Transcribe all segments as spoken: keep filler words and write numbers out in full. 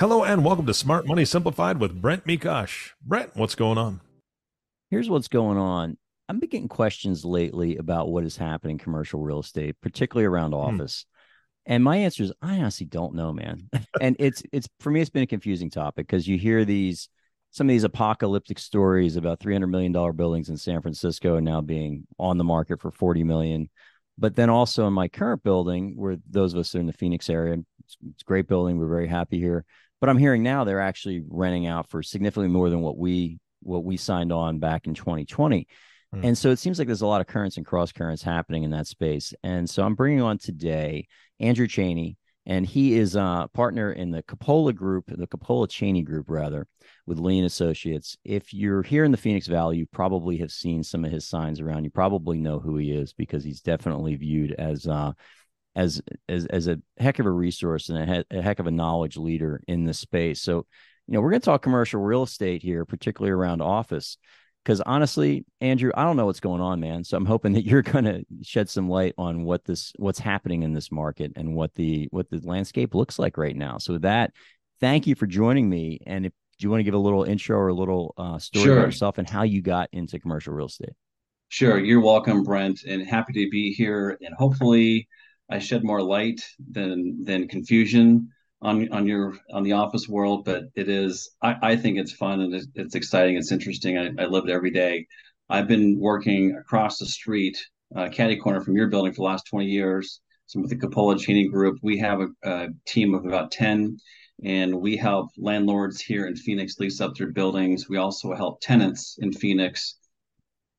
Hello and welcome to Smart Money Simplified with Brent Mekosh. Brent, what's going on? Here's what's going on. I've been getting questions lately about what is happening in commercial real estate, particularly around office. Hmm. And my answer is, I honestly don't know, man. And it's, it's for me, it's been a confusing topic because you hear these, some of these apocalyptic stories about three hundred million dollars buildings in San Francisco now being on the market for forty million dollars. But then also in my current building, where those of us that are in the Phoenix area, it's, it's a great building. We're very happy here. But I'm hearing now they're actually renting out for significantly more than what we what we signed on back in twenty twenty. Mm. And so it seems like there's a lot of currents and cross currents happening in that space. And so I'm bringing on today Andrew Cheney, and he is a partner in the Coppola Group, the Coppola Cheney Group, rather, with Lean Associates. If you're here in the Phoenix Valley, you probably have seen some of his signs around. You probably know who he is because he's definitely viewed as uh, as as as a heck of a resource and a, he- a heck of a knowledge leader in this space. So, you know, we're going to talk commercial real estate here, particularly around office, because honestly, Andrew, I don't know what's going on, man. So I'm hoping that you're going to shed some light on what this what's happening in this market and what the what the landscape looks like right now. So with that, thank you for joining me. And if do you want to give a little intro or a little uh, story sure. about yourself and how you got into commercial real estate? Sure. You're welcome, Brent, and happy to be here. And hopefully I shed more light than than confusion on on your on the office world. But it is, I, I think it's fun and it's, it's exciting. It's interesting. I, I live it every day. I've been working across the street, uh, catty corner from your building for the last twenty years. So with the Coppola Cheney Group, we have a, a team of about ten. And we help landlords here in Phoenix lease up their buildings. We also help tenants in Phoenix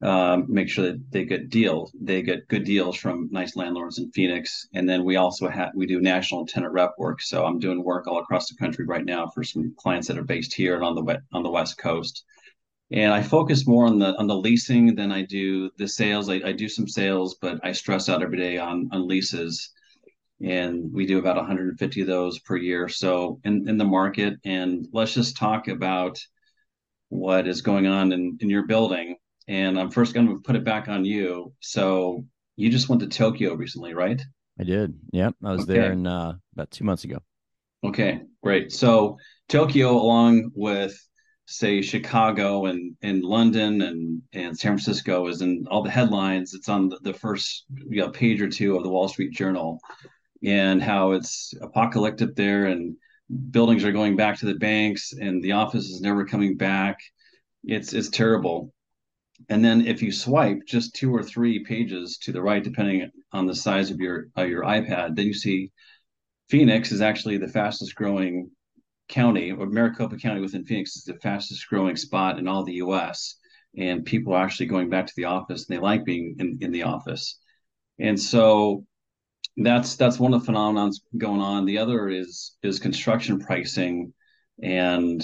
um, make sure that they get deals. They get good deals from nice landlords in Phoenix. And then we also have we do national tenant rep work. So I'm doing work all across the country right now for some clients that are based here and on the on the West Coast. And I focus more on the on the leasing than I do the sales. I, I do some sales, but I stress out every day on on leases. And we do about one hundred fifty of those per year, so in, in the market. And let's just talk about what is going on in, in your building. And I'm first going to put it back on you. So you just went to Tokyo recently, right? I did. Yeah, I was okay. there in uh, about two months ago. Okay, great. So Tokyo, along with say Chicago and, and London and, and San Francisco, is in all the headlines. It's on the, the first you know, page or two of the Wall Street Journal. And how it's apocalyptic there, and buildings are going back to the banks, and the office is never coming back. It's it's terrible. And then if you swipe just two or three pages to the right, depending on the size of your uh, your iPad, then you see Phoenix is actually the fastest growing county, or Maricopa County within Phoenix is the fastest growing spot in all the U S. And people are actually going back to the office, and they like being in, in the office. And so That's that's one of the phenomena going on. The other is is construction pricing and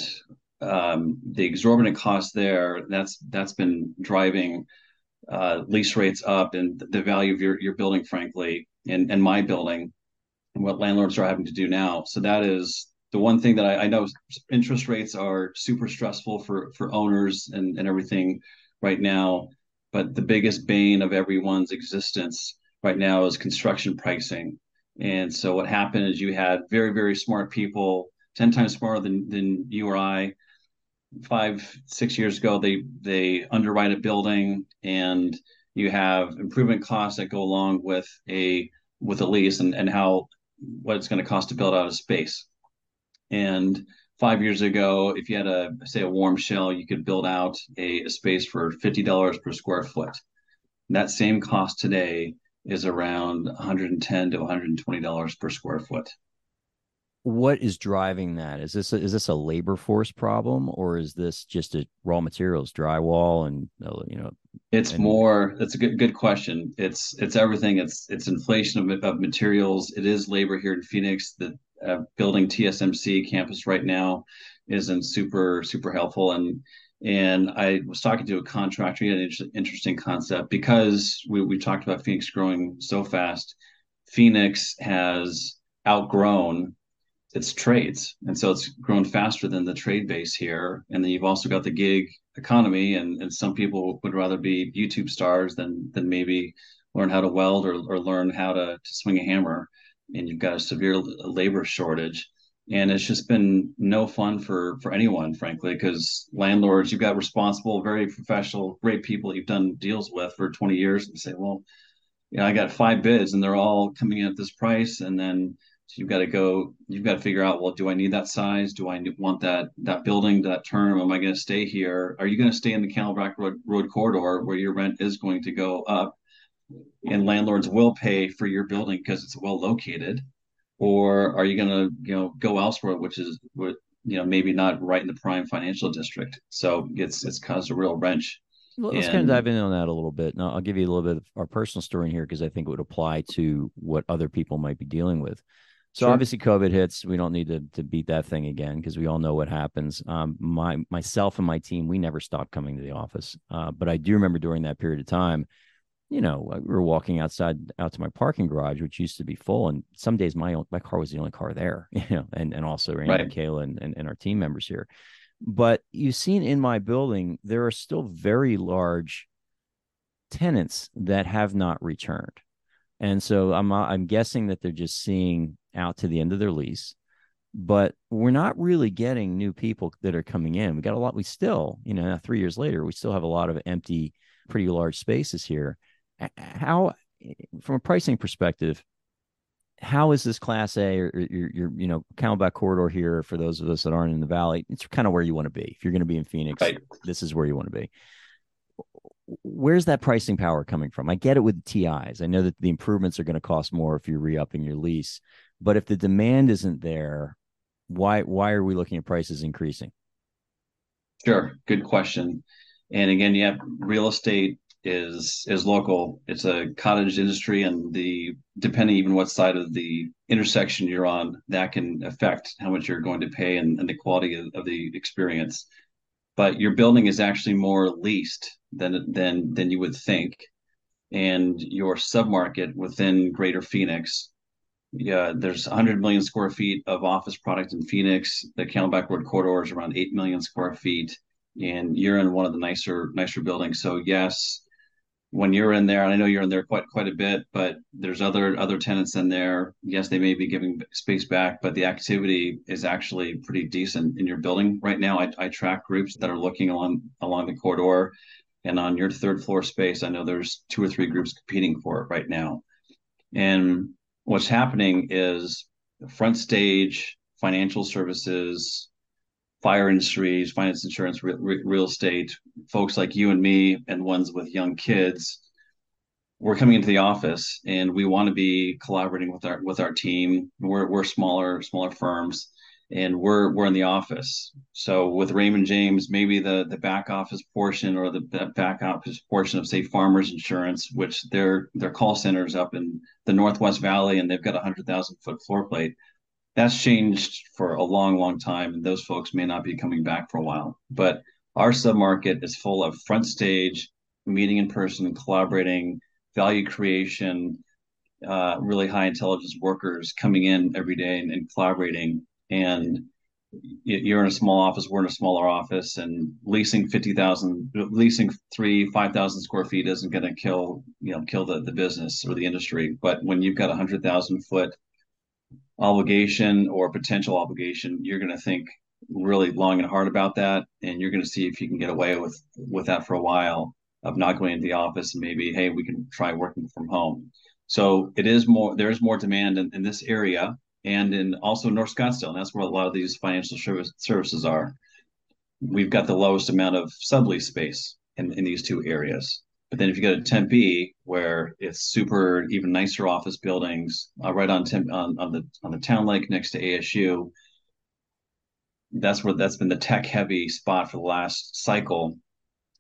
um, the exorbitant cost there. That's that's been driving uh, lease rates up and the value of your, your building, frankly, and, and my building, and what landlords are having to do now. So that is the one thing that I, I know. Interest rates are super stressful for, for owners and, and everything right now. But the biggest bane of everyone's existence right now is construction pricing. And so what happened is you had very, very smart people, ten times smarter than, than you or I. Five, six years ago, they they underwrite a building, and you have improvement costs that go along with a with a lease and, and how what it's going to cost to build out a space. And five years ago, if you had a say a warm shell, you could build out a, a space for fifty dollars per square foot. And that same cost today is around one hundred ten dollars to one hundred twenty dollars per square foot. what is driving that? Is this a, is this a labor force problem, or is this just a raw materials, drywall, and you know? It's and- more. That's a good good question. It's it's everything. It's it's inflation of, of materials. It is labor here in Phoenix. The uh, building T S M C campus right now isn't super super helpful. And and I was talking to a contractor. He had an inter- interesting concept, because we we talked about Phoenix growing so fast. Phoenix has outgrown its trades, and so it's grown faster than the trade base here. And then you've also got the gig economy, and, and some people would rather be YouTube stars than than maybe learn how to weld or, or learn how to, to swing a hammer. And you've got a severe labor shortage, and it's just been no fun for for anyone, frankly, because landlords, you've got responsible, very professional, great people that you've done deals with for twenty years, and say, well, you know, I got five bids and they're all coming in at this price, and then so you've got to go, you've got to figure out, well, do I need that size? Do I want that that building, that term? Am I going to stay here? Are you going to stay in the Camelback Road, Road corridor where your rent is going to go up and landlords will pay for your building because it's well located? Or are you going to, you know, go elsewhere, which is, you know, maybe not right in the prime financial district? So it's it's caused a real wrench. Let's and, kind of dive in on that a little bit. Now, I'll give you a little bit of our personal story in here because I think it would apply to what other people might be dealing with. So sure. Obviously COVID hits. We don't need to, to beat that thing again because we all know what happens. Um, my myself and my team, we never stopped coming to the office. Uh, but I do remember during that period of time, you know, we were walking outside out to my parking garage, which used to be full. And some days my own, my car was the only car there, you know, and, and also Randy right. and Kayla and, and, and our team members here. But you've seen in my building, there are still very large tenants that have not returned. And so I'm I'm guessing that they're just seeing out to the end of their lease, but we're not really getting new people that are coming in. We got a lot. We still, you know, three years later, we still have a lot of empty, pretty large spaces here. How, from a pricing perspective, how is this Class A or your, your you know, Camelback corridor here for those of us that aren't in the Valley? It's kind of where you want to be. If you're going to be in Phoenix, right. This is where you want to be. Where's that pricing power coming from? I get it with T Is. I know that the improvements are going to cost more if you're re-upping your lease, but if the demand isn't there, why why are we looking at prices increasing? Sure, good question. And again, yeah, real estate is is local. It's a cottage industry, and the depending even what side of the intersection you're on, that can affect how much you're going to pay and, and the quality of, of the experience. But your building is actually more leased than than than you would think, and your submarket within Greater Phoenix, yeah, there's one hundred million square feet of office product in Phoenix. The Camelback Road corridor is around eight million square feet, and you're in one of the nicer nicer buildings. So yes. When you're in there, and I know you're in there quite quite a bit, but there's other other tenants in there. Yes, they may be giving space back, but the activity is actually pretty decent in your building right now. I, I track groups that are looking along along the corridor, and on your third floor space, I know there's two or three groups competing for it right now. And what's happening is front stage, financial services, fire industries, finance, insurance, re- re- real estate, folks like you and me and ones with young kids, we're coming into the office and we want to be collaborating with our with our team. We're we're smaller, smaller firms, and we're we're in the office. So with Raymond James, maybe the, the back office portion or the back office portion of, say, Farmers Insurance, which their their call center's up in the Northwest Valley and they've got a one hundred thousand foot floor plate. That's changed for a long, long time, and those folks may not be coming back for a while. But our submarket is full of front stage, meeting in person, collaborating, value creation, uh, really high intelligence workers coming in every day and, and collaborating. And you're in a small office, we're in a smaller office, and leasing fifty thousand, leasing three, five thousand square feet isn't going to kill, you know, kill the, the business or the industry. But when you've got a one hundred thousand foot obligation or potential obligation, you're going to think really long and hard about that, and you're going to see if you can get away with with that for a while of not going into the office, and maybe, hey, we can try working from home. So it is more, there's more demand in, in this area and in also North Scottsdale, and that's where a lot of these financial service, services are. We've got the lowest amount of sublease space in, in these two areas. But then if you go to Tempe, where it's super, even nicer office buildings, uh, right on, Tem- on on the on the town lake next to A S U, that's where that's been the tech heavy spot for the last cycle.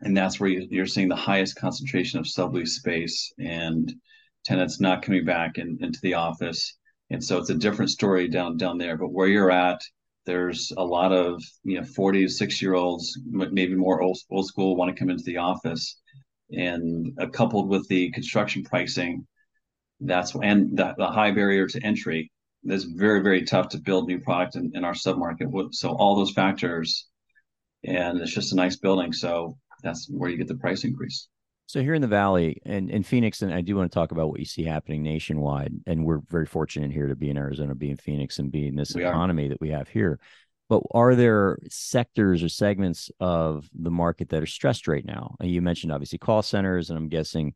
And that's where you, you're seeing the highest concentration of sublease space and tenants not coming back in, into the office. And so it's a different story down down there. But where you're at, there's a lot of, you know, forty, sixty year olds, maybe more old, old school, want to come into the office. And uh, coupled with the construction pricing, that's and the, the high barrier to entry, that's very, very tough to build new product in, in our submarket. So all those factors, and it's just a nice building. So that's where you get the price increase. So here in the Valley and in Phoenix, and I do want to talk about what you see happening nationwide. And we're very fortunate here to be in Arizona, be in Phoenix, and be in this we economy are. that we have here. But are there sectors or segments of the market that are stressed right now? You mentioned obviously call centers, and I'm guessing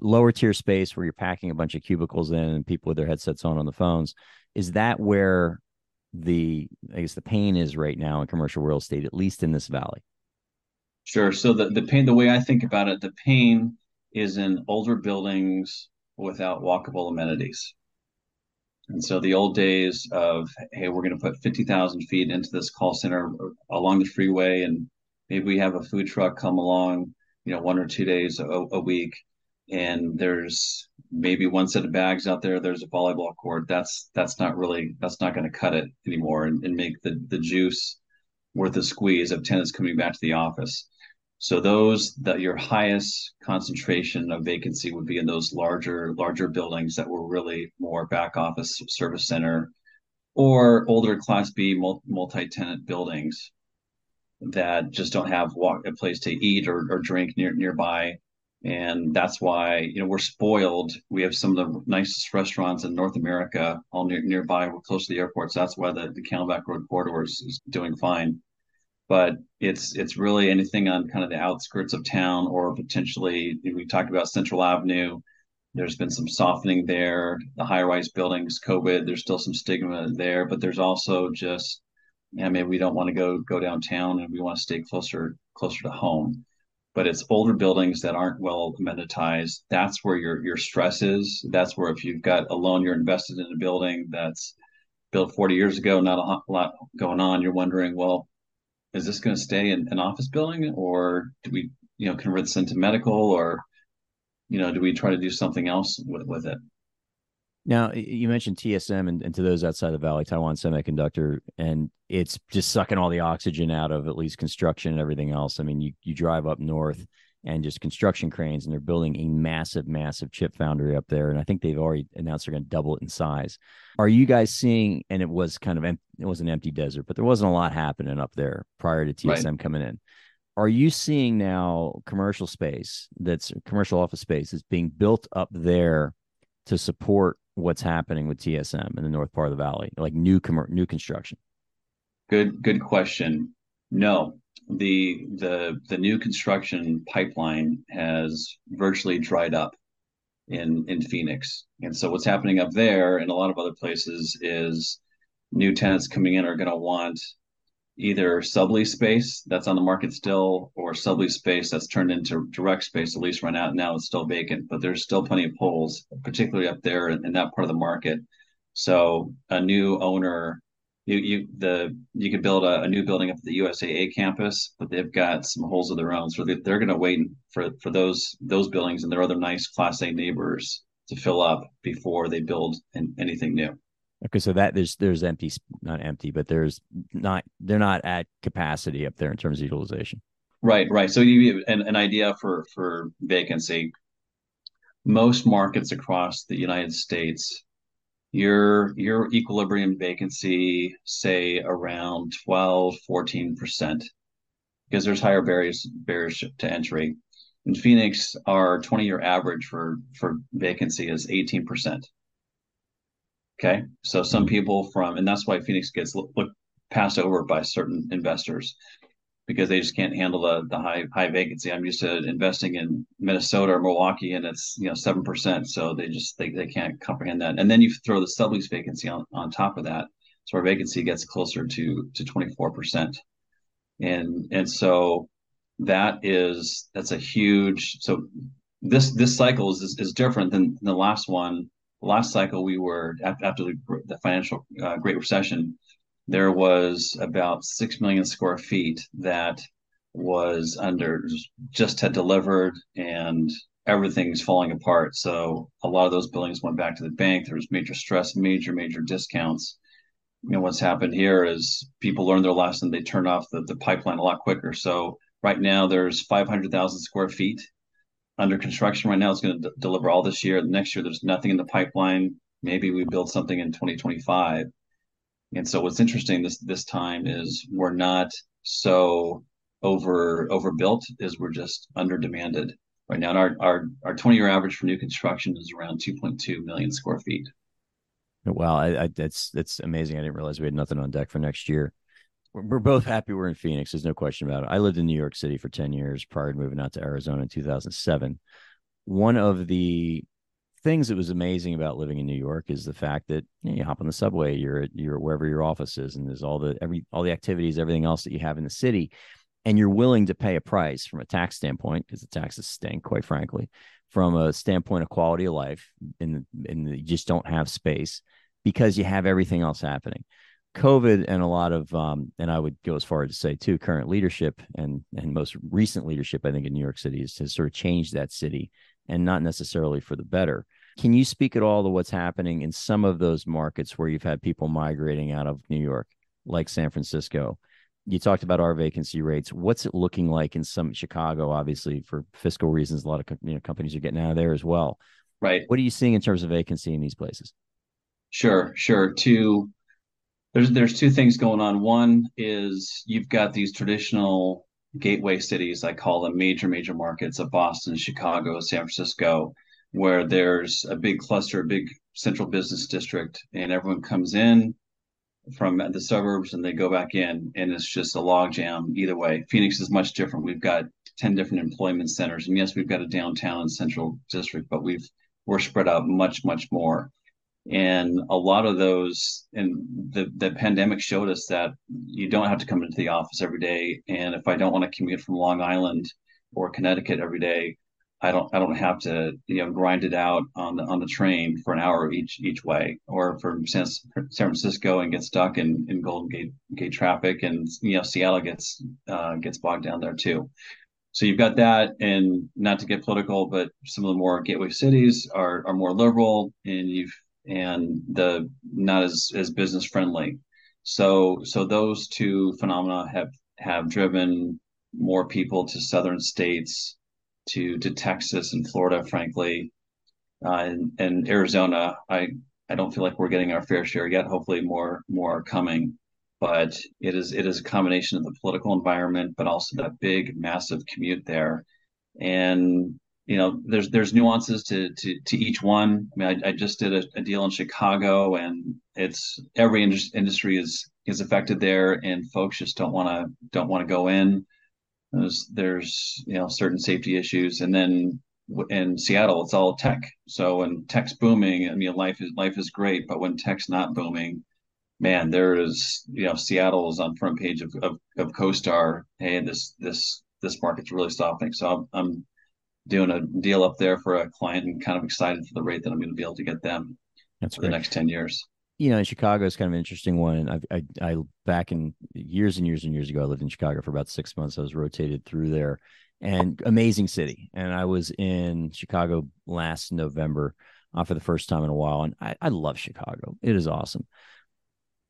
lower tier space where you're packing a bunch of cubicles in and people with their headsets on on the phones. Is that where the, I guess, the pain is right now in commercial real estate, at least in this Valley? Sure. So the, the pain, the way I think about it, the pain is in older buildings without walkable amenities. And so the old days of, hey, we're going to put fifty thousand feet into this call center along the freeway, and maybe we have a food truck come along, you know, one or two days a, a week. And there's maybe one set of bags out there. There's a volleyball court. That's that's not really that's not going to cut it anymore and, and make the, the juice worth a squeeze of tenants coming back to the office. So those that your highest concentration of vacancy would be in those larger, larger buildings that were really more back office service center or older Class B multi-tenant buildings that just don't have walk, a place to eat or, or drink near, nearby. And that's why, you know, we're spoiled. We have some of the nicest restaurants in North America all near, nearby. We're close to the airports. So that's why the, the Camelback Road corridor is, is doing fine. But it's it's really anything on kind of the outskirts of town, or potentially, we talked about Central Avenue. There's been some softening there. The high-rise buildings, COVID, there's still some stigma there. But there's also just, yeah, maybe we don't want to go go downtown, and we want to stay closer closer to home. But it's older buildings that aren't well amenitized. That's where your your stress is. That's where, if you've got a loan, you're invested in a building that's built forty years ago, not a lot going on. You're wondering, well, is this going to stay in an office building, or do we, you know, convert this into medical, or, you know, do we try to do something else with, with it? Now, you mentioned T S M, and, and to those outside the Valley, Taiwan Semiconductor, and it's just sucking all the oxygen out of at least construction and everything else. I mean, you, you drive up north and just construction cranes, and they're building a massive, massive chip foundry up there. And I think they've already announced they're going to double it in size. Are you guys seeing, and it was kind of, em- it was an empty desert, but there wasn't a lot happening up there prior to T S M right. coming in. Are you seeing now commercial space that's commercial office space that's being built up there to support what's happening with T S M in the north part of the Valley, like new com- new construction? Good, good question. No, the the the new construction pipeline has virtually dried up in in Phoenix, and so what's happening up there and a lot of other places is new tenants coming in are going to want either sublease space that's on the market still, or sublease space that's turned into direct space. At least right now, now it's still vacant, but there's still plenty of holes, particularly up there in, in that part of the market. So a new owner, you you the you could build a, a new building up at the U S A A campus, but they've got some holes of their own, so they, they're going to wait for for those those buildings and their other nice Class A neighbors to fill up before they build an, anything new. Okay, so that there's there's empty, not empty, but there's not they're not at capacity up there in terms of utilization. Right, right. So you have an, an idea for for vacancy. Most markets across the United States, your your equilibrium vacancy, say around twelve, fourteen percent, because there's higher barriers barriers to entry. In Phoenix, our twenty year average for for vacancy is eighteen percent. Okay, so some people from, and that's why Phoenix gets look, look, passed over by certain investors, because they just can't handle the, the high high vacancy. I'm used to investing in Minnesota or Milwaukee, and it's, you know, seven percent. So they just they, they can't comprehend that. And then you throw the sublease vacancy on, on top of that. So our vacancy gets closer to to twenty-four percent. And and so that is, that's a huge, so this this cycle is is different than the last one. Last cycle, we were after the financial uh, Great Recession. There was about six million square feet that was under just had delivered, and everything's falling apart. So a lot of those buildings went back to the bank. There was major stress, major major discounts. You know, what's happened here is people learned their lesson. They turned off the, the pipeline a lot quicker. So right now there's five hundred thousand square feet under construction right now. It's going to d- deliver all this year. Next year, there's nothing in the pipeline. Maybe we build something in twenty twenty-five. And so what's interesting this this time is we're not so over overbuilt, is we're just under demanded right now. And our our our twenty-year average for new construction is around two point two million square feet. Wow, I, I, that's that's amazing. I didn't realize we had nothing on deck for next year. We're, we're both happy we're in Phoenix. There's no question about it. I lived in New York City for ten years prior to moving out to Arizona in two thousand seven. One of the things that was amazing about living in New York is the fact that you, know, you hop on the subway, you're at you're wherever your office is, and there's all the every all the activities, everything else that you have in the city, and you're willing to pay a price from a tax standpoint because the taxes stink, quite frankly. From a standpoint of quality of life, and and you just don't have space because you have everything else happening. COVID and a lot of, um, and I would go as far as to say too, current leadership and and most recent leadership, I think, in New York City has, has sort of changed that city, and not necessarily for the better. Can you speak at all to what's happening in some of those markets where you've had people migrating out of New York, like San Francisco? You talked about our vacancy rates. What's it looking like in some Chicago? Obviously, for fiscal reasons, a lot of you know, companies are getting out of there as well. Right. What are you seeing in terms of vacancy in these places? Sure, sure. Two, there's there's two things going on. One is you've got these traditional gateway cities, I call them major, major markets of Boston, Chicago, San Francisco, where there's a big cluster, a big central business district, and everyone comes in from the suburbs and they go back in, and it's just a logjam either way. Phoenix is much different. We've got ten different employment centers, and yes, we've got a downtown and central district, but we've we're spread out much much more. And a lot of those, and the the pandemic showed us that you don't have to come into the office every day. And if I don't want to commute from Long Island or Connecticut every day, I don't I don't have to you know grind it out on the on the train for an hour each each way, or from San, San Francisco and get stuck in, in Golden Gate Gate traffic, and you know Seattle gets uh, gets bogged down there too. So you've got that, and not to get political, but some of the more gateway cities are are more liberal, and you've and the not as, as business friendly. So so those two phenomena have have driven more people to southern states, to to Texas and Florida, frankly, uh, and, and Arizona. I, I don't feel like we're getting our fair share yet. Hopefully more more are coming, but it is it is a combination of the political environment, but also that big, massive commute there. And, you know, there's there's nuances to to, to each one. I mean, I, I just did a, a deal in Chicago, and it's every indus- industry is is affected there, and folks just don't want to don't want to go in. There's, there's, you know, certain safety issues, and then in Seattle, it's all tech. So when tech's booming, I mean, life is life is great. But when tech's not booming, man, there is, you know, Seattle is on front page of of, of CoStar. Hey, this this this market's really softening. So I'm, I'm doing a deal up there for a client, and kind of excited for the rate that I'm going to be able to get them That's for great. the next ten years. You know, Chicago is kind of an interesting one. I've, I, I, back in years and years and years ago, I lived in Chicago for about six months. I was rotated through there, and amazing city. And I was in Chicago last November uh, for the first time in a while. And I, I love Chicago. It is awesome.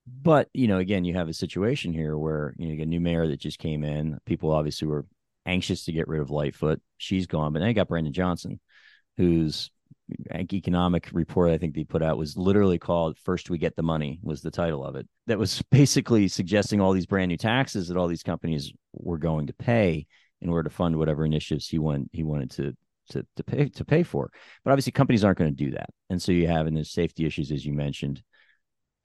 But, you know, again, you have a situation here where, you know, you got a new mayor that just came in. People obviously were anxious to get rid of Lightfoot. She's gone, but then you got Brandon Johnson, who's economic report I think they put out was literally called "First We Get the Money" was the title of it. That was basically suggesting all these brand new taxes that all these companies were going to pay in order to fund whatever initiatives he wanted he wanted to to to pay to pay for. But obviously companies aren't going to do that, and so you have and there's safety issues as you mentioned.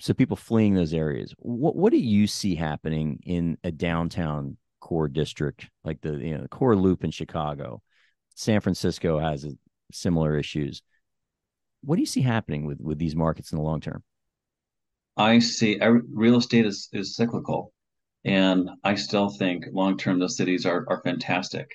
So people fleeing those areas. What what do you see happening in a downtown core district like the you know the core loop in Chicago? San Francisco has a, similar issues. What do you see happening with, with these markets in the long term? I see I, real estate is, is cyclical. And I still think long term, those cities are, are fantastic.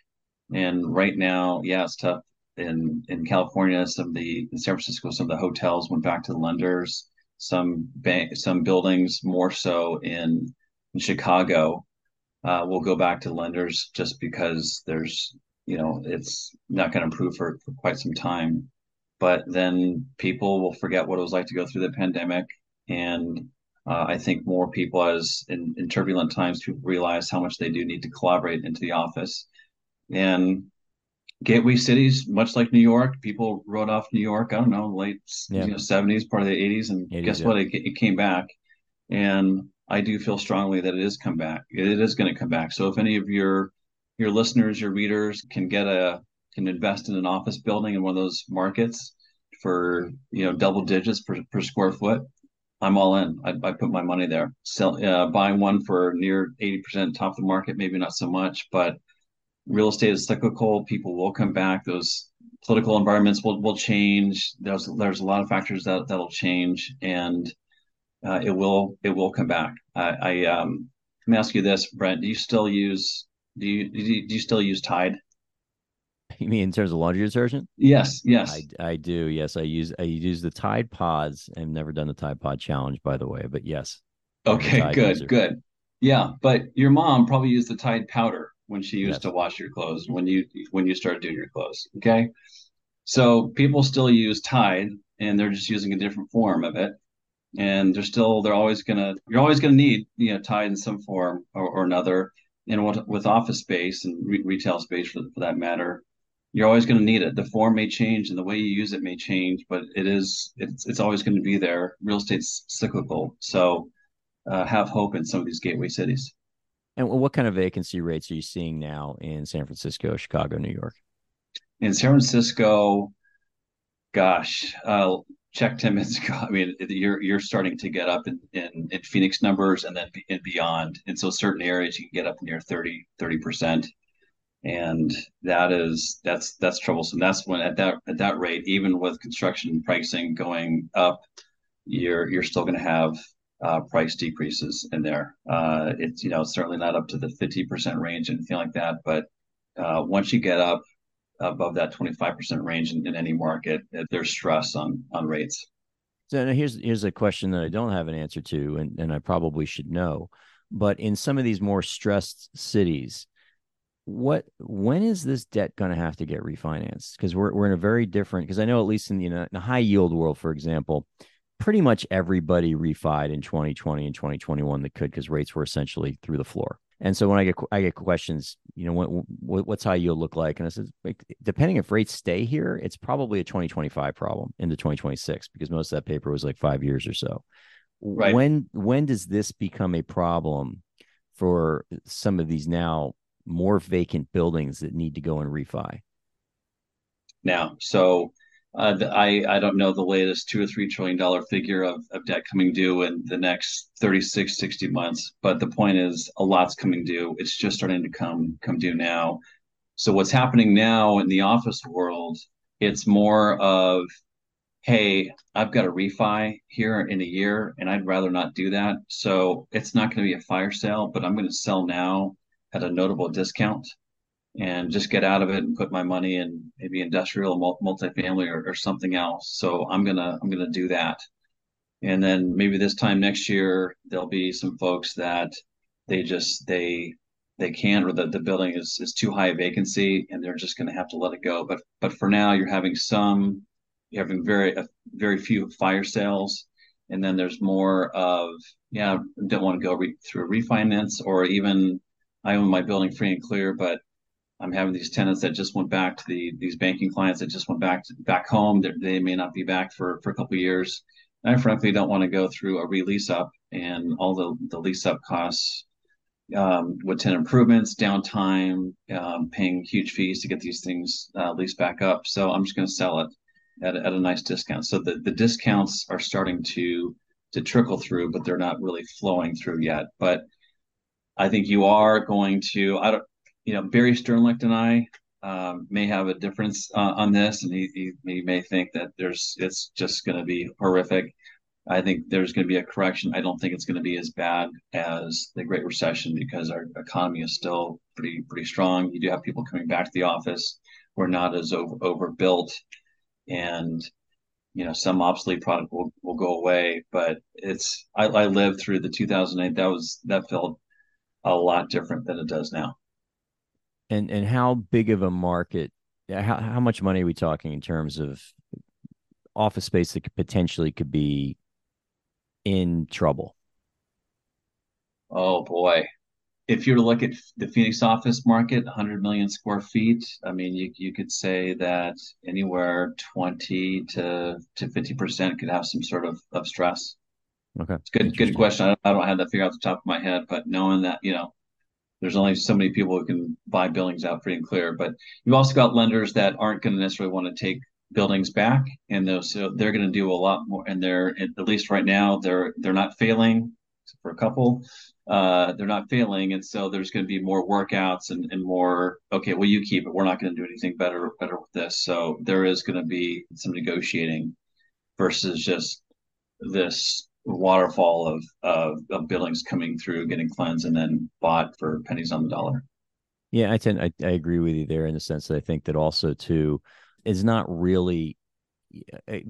And right now, yeah, it's tough in in California, some of the in San Francisco, some of the hotels went back to the lenders. Some bank, some buildings, more so in, in Chicago, uh, will go back to lenders just because there's, you know, it's not going to improve for, for quite some time. But then people will forget what it was like to go through the pandemic, and uh, I think more people, as in, in turbulent times, people realize how much they do need to collaborate into the office. And gateway cities, much like New York, people wrote off New York, I don't know, late yeah. you know, seventies, part of the eighties, and eighties, guess yeah. what? It, it came back. And I do feel strongly that it is come back. It is going to come back. So if any of your your listeners, your readers can get a can invest in an office building in one of those markets for, you know, double digits per, per square foot, I'm all in. I, I put my money there. Sell, uh, buying one for near eighty percent top of the market, maybe not so much, but real estate is cyclical. People will come back. Those political environments will, will change. There's there's a lot of factors that that'll change, and uh, it will it will come back. I, I um, let me ask you this, Brent. Do you still use do you do you, do you still use Tide? You mean in terms of laundry detergent? Yes, yes, I, I do. Yes, I use I use the Tide Pods. I've never done the Tide Pod challenge, by the way, but yes. Okay, good, user. good. Yeah, but your mom probably used the Tide powder when she used yes. to wash your clothes, when you when you started doing your clothes, okay? So people still use Tide, and they're just using a different form of it. And they're still, they're always going to, you're always going to need, you know, Tide in some form or, or another. And what, with office space and re- retail space for, for that matter, you're always going to need it. The form may change and the way you use it may change, but it is, it's, it's always going to be there. Real estate's cyclical. So uh, have hope in some of these gateway cities. And what kind of vacancy rates are you seeing now in San Francisco, Chicago, New York? In San Francisco, gosh, uh, check ten minutes ago. I mean, you're you're starting to get up in, in, in Phoenix numbers and then and beyond. And so certain areas you can get up near thirty percent. And that is that's that's troublesome. That's when at that at that rate, even with construction pricing going up, you're you're still going to have Uh, price decreases in there. Uh, it's, you know, certainly not up to the fifty percent range and anything like that. But uh, once you get up above that twenty-five percent range in, in any market, there's stress on on rates. So now here's here's a question that I don't have an answer to, and, and I probably should know. But in some of these more stressed cities, what when is this debt going to have to get refinanced? Because we're we're in a very different. Because I know at least in the, you know, in the high yield world, for example, pretty much everybody refied in twenty twenty and twenty twenty-one that could, because rates were essentially through the floor. And so when I get I get questions, you know, what, what what's high yield look like? And I said, like, depending if rates stay here, it's probably a twenty twenty-five problem into twenty twenty-six, because most of that paper was like five years or so. Right. When when does this become a problem for some of these now more vacant buildings that need to go and refi? Now, so. Uh, the, I, I don't know the latest two or three trillion dollar figure of, of debt coming due in the next thirty-six, sixty months. But the point is, a lot's coming due. It's just starting to come come due now. So what's happening now in the office world, it's more of, hey, I've got a refi here in a year, and I'd rather not do that. So it's not going to be a fire sale, but I'm going to sell now at a notable discount and just get out of it and put my money in maybe industrial, multifamily, or, or something else. So I'm gonna I'm gonna do that, and then maybe this time next year there'll be some folks that they just they they can't, or that the building is is too high a vacancy, and they're just gonna have to let it go. But but for now you're having some you're having very uh, very few fire sales, and then there's more of yeah don't want to go re- through a refinance, or even I own my building free and clear, but I'm having these tenants that just went back to the these banking clients that just went back to, back home. They're, they may not be back for, for a couple of years. And I frankly don't want to go through a re-lease up and all the, the lease up costs um, with tenant improvements, downtime, um, paying huge fees to get these things uh, leased back up. So I'm just going to sell it at a, at a nice discount. So the, the discounts are starting to to trickle through, but they're not really flowing through yet. But I think you are going to I don't. You know, Barry Sternlicht and I um, may have a difference uh, on this, and he, he, he may think that there's it's just going to be horrific. I think there's going to be a correction. I don't think it's going to be as bad as the Great Recession, because our economy is still pretty pretty strong. You do have people coming back to the office. we're not as over, overbuilt, and you know, some obsolete product will, will go away. But it's, I, I lived through the two thousand eight. That was, that felt a lot different than it does now. And and how big of a market, how, how much money are we talking in terms of office space that could potentially could be in trouble? Oh boy. If you were to look at the Phoenix office market, one hundred million square feet, I mean, you you could say that anywhere twenty to fifty percent could have some sort of, of stress. Okay, it's good good question. I don't, I don't have that figure out the top of my head, but knowing that, you know, there's only so many people who can buy buildings out free and clear. But you've also got lenders that aren't going to necessarily want to take buildings back, and those, so they're going to do a lot more. And they're, at least right now, they're they're not failing. For a couple, uh, they're not failing, and so there's going to be more workouts and, and more. Okay, well, you keep it. We're not going to do anything better better with this. So there is going to be some negotiating versus just this waterfall of of, of buildings coming through, getting cleansed, and then bought for pennies on the dollar. Yeah, I tend I, I agree with you there in the sense that I think that also too is not really.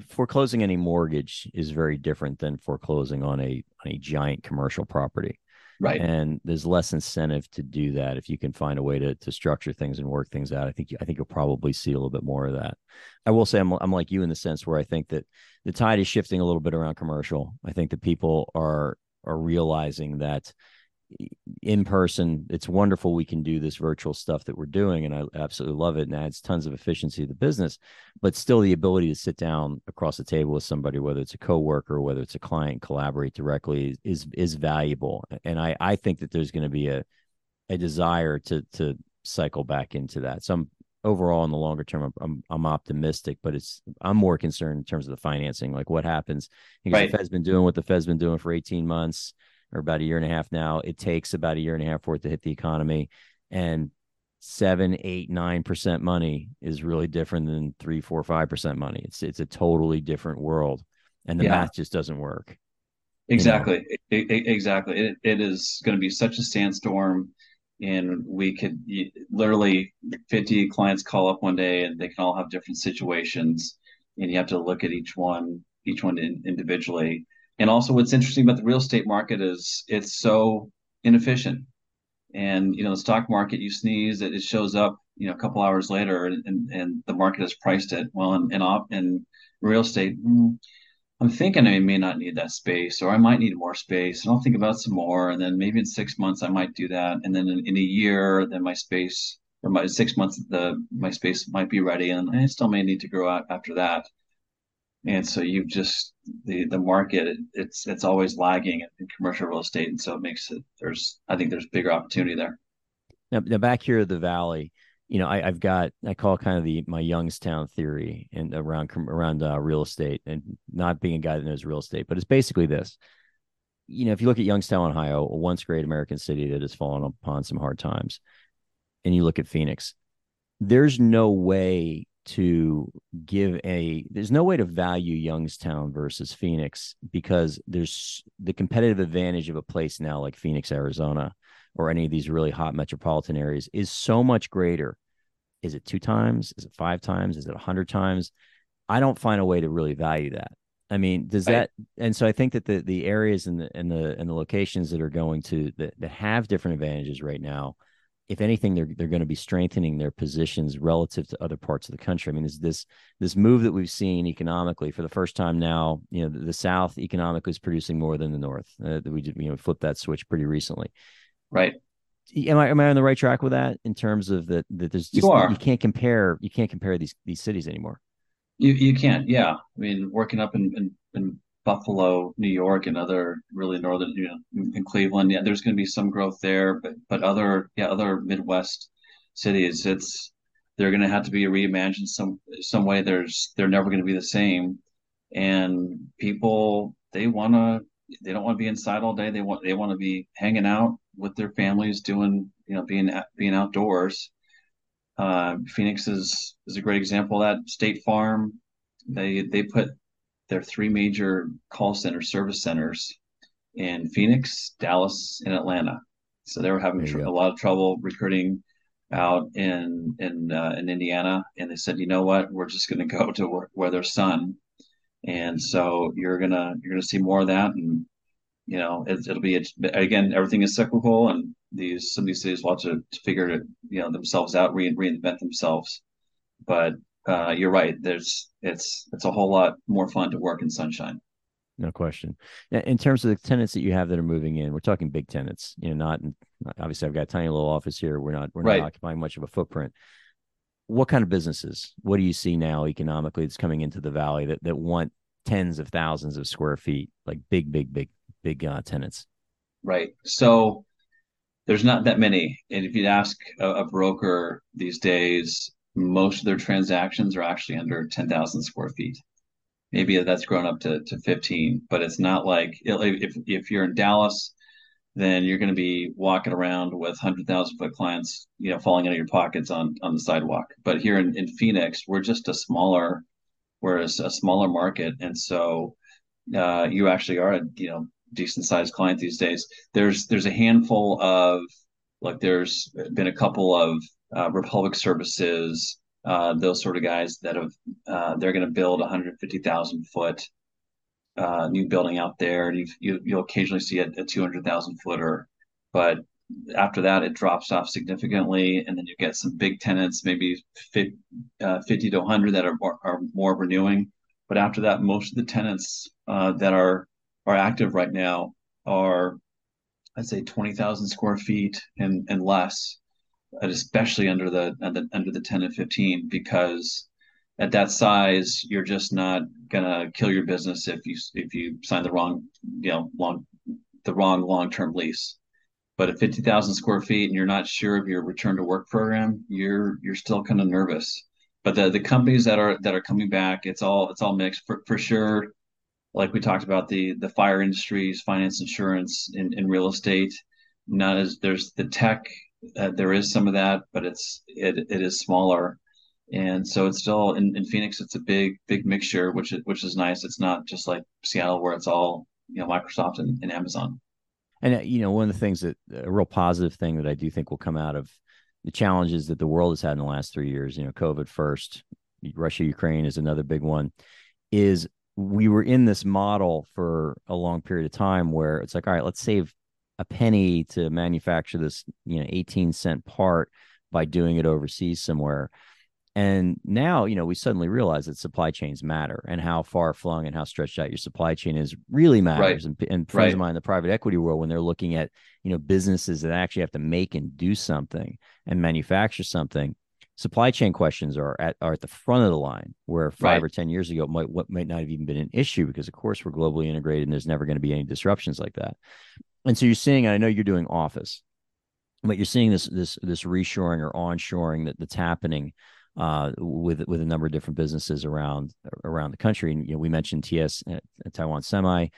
Foreclosing any mortgage is very different than foreclosing on a on a giant commercial property, right? And there's less incentive to do that. If you can find a way to to structure things and work things out, I think you, I think you'll probably see a little bit more of that. I will say I'm I'm like you in the sense where I think that the tide is shifting a little bit around commercial. I think that people are are realizing that in person, it's wonderful we can do this virtual stuff that we're doing, and I absolutely love it and adds tons of efficiency to the business, but still the ability to sit down across the table with somebody, whether it's a coworker, whether it's a client, collaborate directly is is valuable. And I, I think that there's going to be a a desire to to cycle back into that. So I'm, overall in the longer term, I'm I'm optimistic, but it's I'm more concerned in terms of the financing, like what happens. Because right. The Fed's been doing what the Fed's been doing for eighteen months. Or about a year and a half now. It takes about a year and a half for it to hit the economy, and seven, eight, nine percent money is really different than three, four, five percent money. It's it's a totally different world, and the yeah. math just doesn't work. Exactly, you know? it, it, exactly. It it is going to be such a sandstorm, and we could literally fifty clients call up one day, and they can all have different situations, and you have to look at each one, each one in, individually. And also what's interesting about the real estate market is it's so inefficient. And, you know, the stock market, you sneeze, it, it shows up, you know, a couple hours later, and, and, and the market has priced it. Well, in, in, op, in real estate, I'm thinking I may not need that space, or I might need more space, and I'll think about some more. And then maybe in six months, I might do that. And then in, in a year, then my space, or my six months, the my space might be ready. And I still may need to grow out after that. And so you've just, the, the market, it's it's always lagging in commercial real estate. And so it makes it, there's, I think there's bigger opportunity there. Now, now back here at the Valley, you know, I, I've got, I call kind of the, my Youngstown theory and around, around uh, real estate, and not being a guy that knows real estate, but it's basically this. You know, if you look at Youngstown, Ohio, a once great American city that has fallen upon some hard times, and you look at Phoenix, there's no way to give a, there's no way to value Youngstown versus Phoenix, because there's the competitive advantage of a place now like Phoenix, Arizona, or any of these really hot metropolitan areas is so much greater. Is it two times? Is it five times? Is it a hundred times? I don't find a way to really value that. I mean, does that, and so I think that the the areas and the and the and the locations that are going to that, that have different advantages right now, if anything, they're they're going to be strengthening their positions relative to other parts of the country. I mean, is this this move that we've seen economically for the first time now? You know, the, the South economically is producing more than the North. Uh, we did, you know, flipped that switch pretty recently, right? Am I am I on the right track with that in terms of that that there's just, you are. you can't compare you can't compare these these cities anymore. You you can't. Yeah, I mean, working up in in, in Buffalo, New York, and other really northern, you know, in Cleveland. Yeah, there's going to be some growth there, but but other yeah other Midwest cities, it's they're going to have to be reimagined some some way. There's they're never going to be the same, and people they want to they don't want to be inside all day. They want they want to be hanging out with their families, doing you know being being outdoors. Uh, Phoenix is is a great example of that. State Farm, they they put there are three major call center service centers in Phoenix, Dallas, and Atlanta. So they were having tr- a lot of trouble recruiting out in in uh, in Indiana, and they said, you know what, we're just going to go to where, where there's sun, and so you're gonna you're gonna see more of that, and you know it, it'll be a, again, everything is cyclical, and these some of these cities will have to, to figure it, you know themselves out, re- reinvent themselves. But uh, you're right, there's it's it's a whole lot more fun to work in sunshine. No question. In terms of the tenants that you have that are moving in, we're talking big tenants, you know, not, not obviously I've got a tiny little office here. We're not, we're right. not occupying much of a footprint. What kind of businesses, what do you see now economically that's coming into the Valley that, that want tens of thousands of square feet, like big, big, big, big uh, tenants? Right. So there's not that many. And if you ask a, a broker these days, most of their transactions are actually under ten thousand square feet. Maybe that's grown up to, to fifteen, but it's not like if if you're in Dallas, then you're going to be walking around with one hundred thousand foot clients, you know, falling out of your pockets on, on the sidewalk. But here in, in Phoenix, we're just a smaller, we're a, a smaller market, and so uh, you actually are a you know decent sized client these days. There's there's a handful of like there's been a couple of uh, Republic Services. Uh, those sort of guys that have, uh, they're going to build one hundred fifty thousand foot uh, new building out there. And you've, you, you'll occasionally see a, a two hundred thousand footer, but after that it drops off significantly. And then you get some big tenants, maybe fifty to one hundred that are more, are more renewing. But after that, most of the tenants uh, that are, are active right now are, I'd say twenty thousand square feet and, and less. Especially under the under, under the ten and fifteen, because at that size you're just not gonna kill your business if you if you sign the wrong you know long the wrong long term lease. But at fifty thousand square feet and you're not sure of your return to work program, you're you're still kind of nervous. But the the companies that are that are coming back, it's all it's all mixed for for sure. Like we talked about the the fire industries, finance, insurance, and, and real estate. Not as there's the tech. Uh, there is some of that, but it's it it is smaller, and so it's still in, in Phoenix. It's a big big mixture, which is which is nice. It's not just like Seattle where it's all you know Microsoft and, and Amazon. And uh, you know, one of the things that a real positive thing that I do think will come out of the challenges that the world has had in the last three years. You know, COVID first, Russia Ukraine is another big one. Is we were in this model for a long period of time where it's like, all right, let's save a penny to manufacture this, you know, eighteen cent part by doing it overseas somewhere. And now, you know, we suddenly realize that supply chains matter and how far flung and how stretched out your supply chain is really matters. Right. And, and friends right. of mine in the private equity world, when they're looking at, you know, businesses that actually have to make and do something and manufacture something, supply chain questions are at, are at the front of the line where five right. or ten years ago, it might, what might not have even been an issue because of course we're globally integrated and there's never going to be any disruptions like that. And so you're seeing, and I know you're doing office, but you're seeing this this this reshoring or onshoring that, that's happening uh, with with a number of different businesses around around the country. And you know, we mentioned T S uh, Taiwan Semi.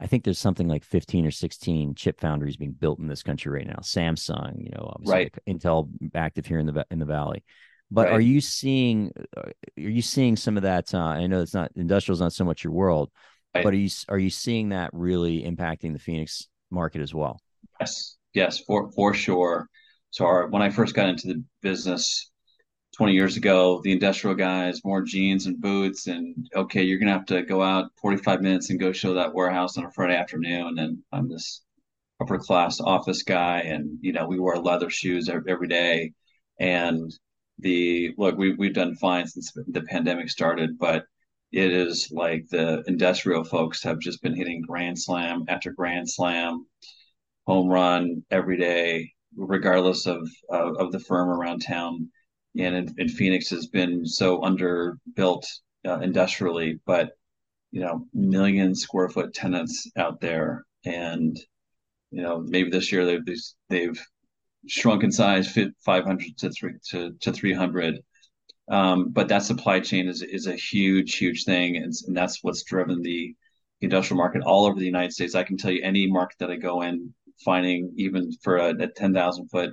I think there's something like fifteen or sixteen chip foundries being built in this country right now. Samsung, you know, obviously right. Intel active here in the in the Valley. But right. are you seeing are you seeing some of that? Uh, I know it's not industrial is not so much your world, right. but are you are you seeing that really impacting the Phoenix market as well? Yes, yes, for for sure. So our, when I first got into the business twenty years ago, the industrial guys, more jeans and boots, and okay, you're gonna have to go out forty-five minutes and go show that warehouse on a Friday afternoon. And I'm this upper class office guy, and you know we wear leather shoes every, every day. And the look, we we've done fine since the pandemic started, but it is like the industrial folks have just been hitting grand slam after grand slam, home run every day, regardless of of, of the firm around town. And in, in Phoenix has been so underbuilt uh, industrially, but you know, million square foot tenants out there, and you know, maybe this year they've they've shrunk in size, five hundred to three to to three hundred. Um, but that supply chain is is a huge, huge thing, and, and that's what's driven the industrial market all over the United States. I can tell you any market that I go in, finding even for a, a ten thousand foot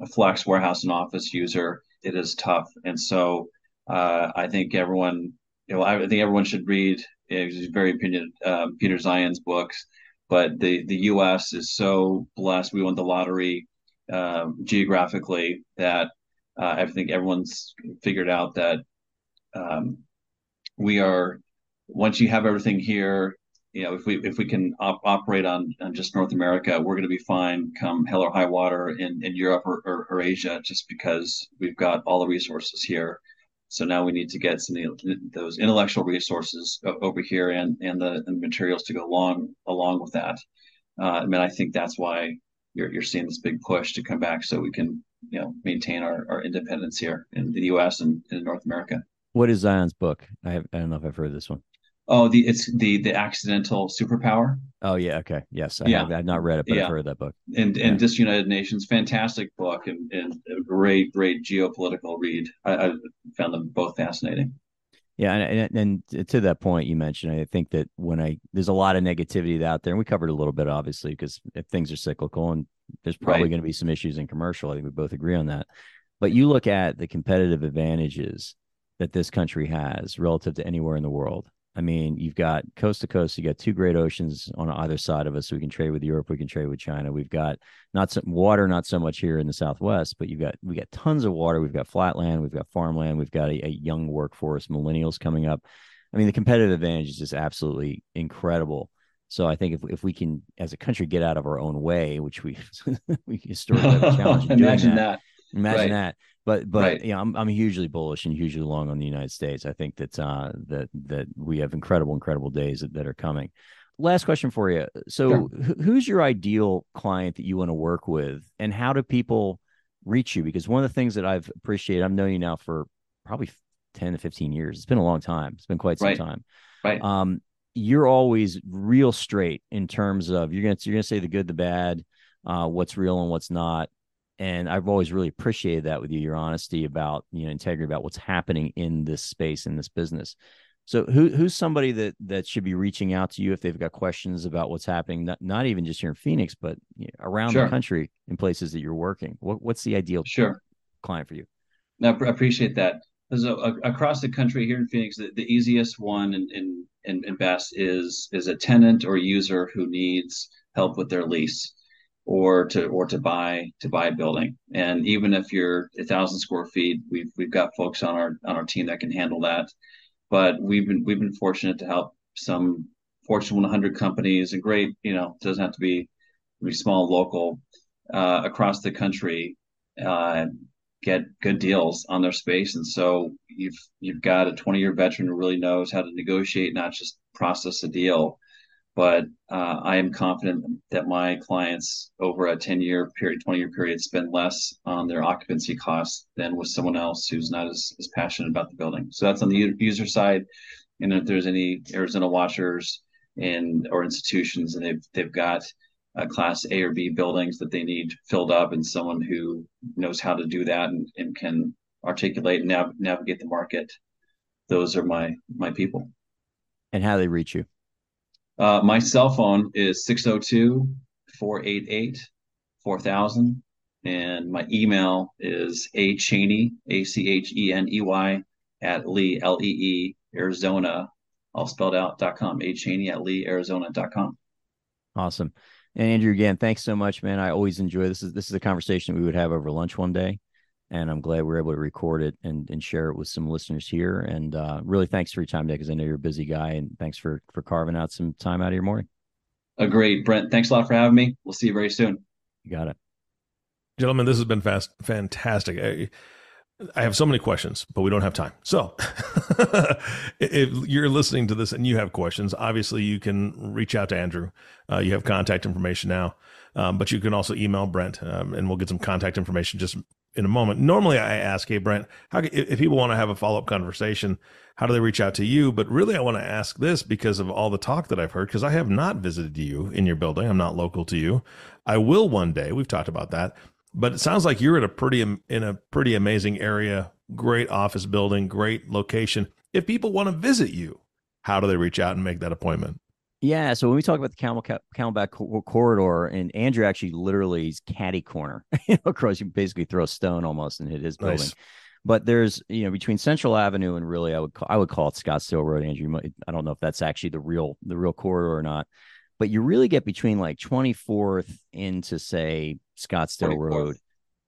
a flex warehouse and office user, it is tough. And so uh, I think everyone, you know, I think everyone should read. It's very opinion uh, Peter Zion's books, but the the U S is so blessed. We won the lottery uh, geographically that Uh, I think everyone's figured out that um, we are, once you have everything here, you know, if we if we can op- operate on, on just North America, we're going to be fine come hell or high water in, in Europe or, or, or Asia, just because we've got all the resources here. So now we need to get some of those intellectual resources over here and, and, the, and the materials to go along along with that. Uh, I mean, I think that's why you're you're seeing this big push to come back, so we can, you know, maintain our, our independence here in the U S and in North America. What is Zion's book? I have, I don't know if I've heard this one. Oh, the it's the the Accidental Superpower. Oh yeah, okay, yes, I yeah. have, I've not read it, but yeah. I've heard that book. And and yeah. Disunited Nations, fantastic book, and and a great great geopolitical read. I, I found them both fascinating. Yeah, and, and and to that point you mentioned, I think that when I there's a lot of negativity out there, and we covered a little bit obviously because things are cyclical, and there's probably right. going to be some issues in commercial. I think we both agree on that. But you look at the competitive advantages that this country has relative to anywhere in the world. I mean, you've got coast to coast, you got two great oceans on either side of us. We can trade with Europe, we can trade with China. We've got not some water, not so much here in the Southwest, but you've got, we got tons of water. We've got flatland, we've got farmland, we've got a, a young workforce, millennials coming up. I mean, the competitive advantage is just absolutely incredible. So I think if if we can, as a country, get out of our own way, which we we historically have a challenge in imagine doing that. that. Imagine right. that. But but right. you know, I'm I'm hugely bullish and hugely long on the United States. I think that uh, that that we have incredible incredible days that, that are coming. Last question for you. So sure. who's your ideal client that you want to work with, and how do people reach you? Because one of the things that I've appreciated, I've known you now for probably ten to fifteen years. It's been a long time. It's been quite some right. time. Right. Um, you're always real straight in terms of you're gonna you're gonna say the good, the bad, uh, what's real and what's not. And I've always really appreciated that with you, your honesty about, you know, integrity about what's happening in this space, in this business. So who who's somebody that that should be reaching out to you if they've got questions about what's happening, not, not even just here in Phoenix, but you know, around sure. the country in places that you're working? What, what's the ideal sure. client for you? No, I appreciate that. So uh, across the country here in Phoenix, the, the easiest one and and and best is is a tenant or user who needs help with their lease. Or to or to buy to buy a building, and even if you're a thousand square feet, we've we've got folks on our on our team that can handle that. But we've been we've been fortunate to help some Fortune one hundred companies, and great, you know, doesn't have to be be small, local, uh, across the country, uh, get good deals on their space. And so you've you've got a twenty year veteran who really knows how to negotiate, not just process a deal. But uh, I am confident that my clients over a ten year period, twenty year period, spend less on their occupancy costs than with someone else who's not as, as passionate about the building. So that's on the user side. And if there's any Arizona watchers and or institutions, and they've they've got uh, class A or B buildings that they need filled up, and someone who knows how to do that and, and can articulate and nav- navigate the market, those are my my people. And how they reach you? Uh, my cell phone is six oh two, four eight eight, four thousand, and my email is acheney, A C H E N E Y, at Lee, L E E, Arizona, all spelled out, dot com, acheney at Lee, Arizona, dot com. Awesome. And Andrew, again, thanks so much, man. I always enjoy this. Is, this is a conversation we would have over lunch one day, and I'm glad we were able to record it and, and share it with some listeners here. And uh, really, thanks for your time today, because I know you're a busy guy, and thanks for for carving out some time out of your morning. Agreed, Brent. Thanks a lot for having me. We'll see you very soon. You got it. Gentlemen, this has been fast, fantastic. I, I have so many questions, but we don't have time. So if you're listening to this and you have questions, obviously you can reach out to Andrew. Uh, you have contact information now, um, but you can also email Brent, um, and we'll get some contact information just in a moment. Normally I ask, hey, Brent, how, if people want to have a follow-up conversation, how do they reach out to you? But really I want to ask this because of all the talk that I've heard, because I have not visited you in your building. I'm not local to you. I will one day. We've talked about that. But it sounds like you're at a pretty in a pretty amazing area, great office building, great location. If people want to visit you, how do they reach out and make that appointment? Yeah, so when we talk about the Camel, Camelback Corridor, and Andrew actually literally is catty corner, you know, across, you basically throw a stone almost and hit his building. Nice. But there's, you know, between Central Avenue and really, I would call, I would call it Scottsdale Road, Andrew. I don't know if that's actually the real the real corridor or not, but you really get between like twenty-fourth into say Scottsdale twenty-fourth. Road,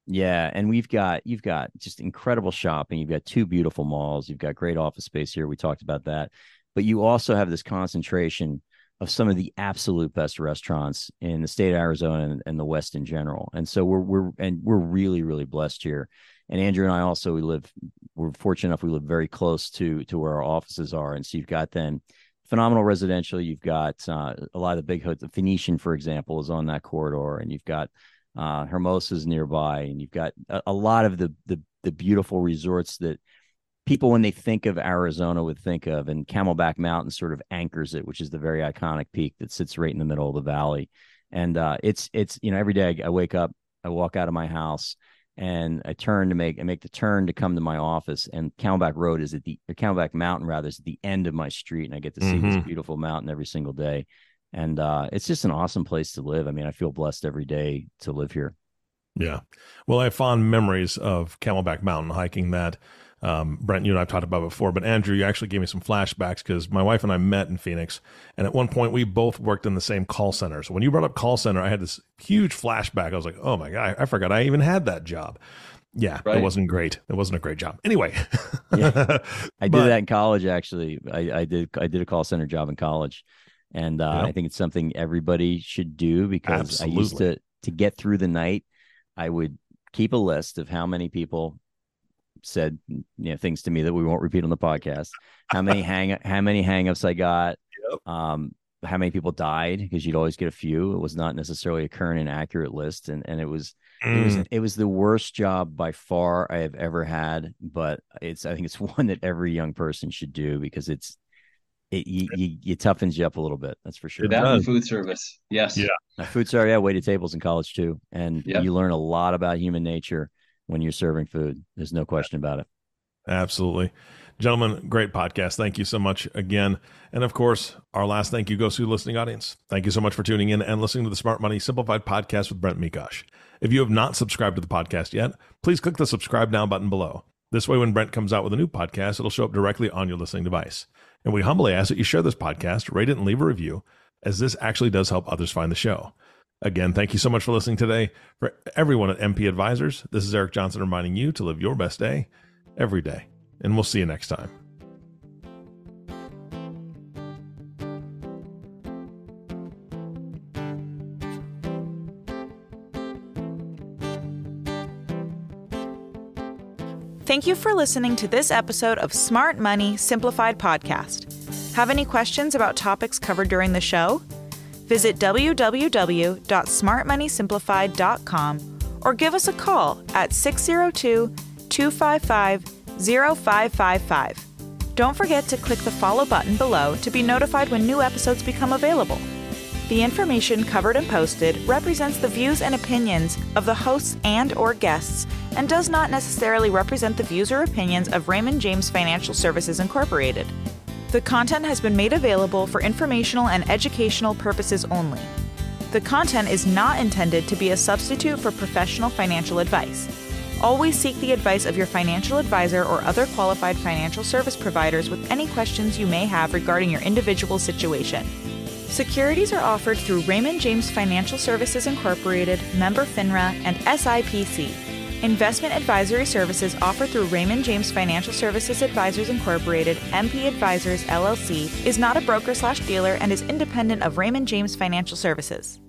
Yeah. And we've got, you've got just incredible shopping. You've got two beautiful malls. You've got great office space here. We talked about that. But you also have this concentration of some of the absolute best restaurants in the state of Arizona and, and the West in general. And so we're, we're, and we're really, really blessed here. And Andrew and I also, we live, we're fortunate enough, we live very close to, to where our offices are. And so you've got then phenomenal residential. You've got uh, a lot of the big hotels. The Phoenician, for example, is on that corridor, and you've got uh, Hermosas nearby, and you've got a, a lot of the, the, the beautiful resorts that people, when they think of Arizona, would think of, and Camelback Mountain sort of anchors it, which is the very iconic peak that sits right in the middle of the valley. And uh, it's, it's, you know, every day I wake up, I walk out of my house and I turn to make, I make the turn to come to my office, and Camelback Road is at the, or Camelback Mountain rather, is at the end of my street. And I get to see mm-hmm. this beautiful mountain every single day. And uh, it's just an awesome place to live. I mean, I feel blessed every day to live here. Yeah. Well, I have fond memories of Camelback Mountain, hiking that. Um, Brent, you and I've talked about it before, but Andrew, you actually gave me some flashbacks because my wife and I met in Phoenix, and at one point we both worked in the same call center. So when you brought up call center, I had this huge flashback. I was like, oh my God, I forgot I even had that job. Yeah, right. It wasn't great. It wasn't a great job. Anyway, yeah. I but, did that in college. Actually, I, I did. I did a call center job in college, and uh, yeah. I think it's something everybody should do because absolutely. I used to to get through the night. I would keep a list of how many people said, you know, things to me that we won't repeat on the podcast, how many hang how many hangups I got, yep. um, how many people died, because you'd always get a few. It was not necessarily a current and accurate list. And and it was, mm. it was it was the worst job by far I have ever had. But it's I think it's one that every young person should do because it's it you you, you toughens you up a little bit. That's for sure. That and food service. Yes. Yeah. Now, food service, yeah, waited tables in college too. And yep. you learn a lot about human nature when you're serving food. There's no question about it. Absolutely. Gentlemen, great podcast. Thank you so much again. And of course, our last thank you goes to the listening audience. Thank you so much for tuning in and listening to the Smart Money Simplified podcast with Brent Mekosh. If you have not subscribed to the podcast yet, please click the subscribe now button below. This way, when Brent comes out with a new podcast, it'll show up directly on your listening device. And we humbly ask that you share this podcast, rate it, and leave a review, as this actually does help others find the show. Again, thank you so much for listening today. For everyone at M P Advisors, this is Eric Johnson reminding you to live your best day every day. And we'll see you next time. Thank you for listening to this episode of Smart Money Simplified Podcast. Have any questions about topics covered during the show? Visit w w w dot smart money simplified dot com or give us a call at six zero two, two five five, zero five five five. Don't forget to click the follow button below to be notified when new episodes become available. The information covered and posted represents the views and opinions of the hosts and or guests and does not necessarily represent the views or opinions of Raymond James Financial Services, Incorporated. The content has been made available for informational and educational purposes only. The content is not intended to be a substitute for professional financial advice. Always seek the advice of your financial advisor or other qualified financial service providers with any questions you may have regarding your individual situation. Securities are offered through Raymond James Financial Services, Incorporated, member FINRA, and S I P C. Investment advisory services offered through Raymond James Financial Services Advisors, Incorporated, M P Advisors, L L C, is not a broker slash dealer and is independent of Raymond James Financial Services.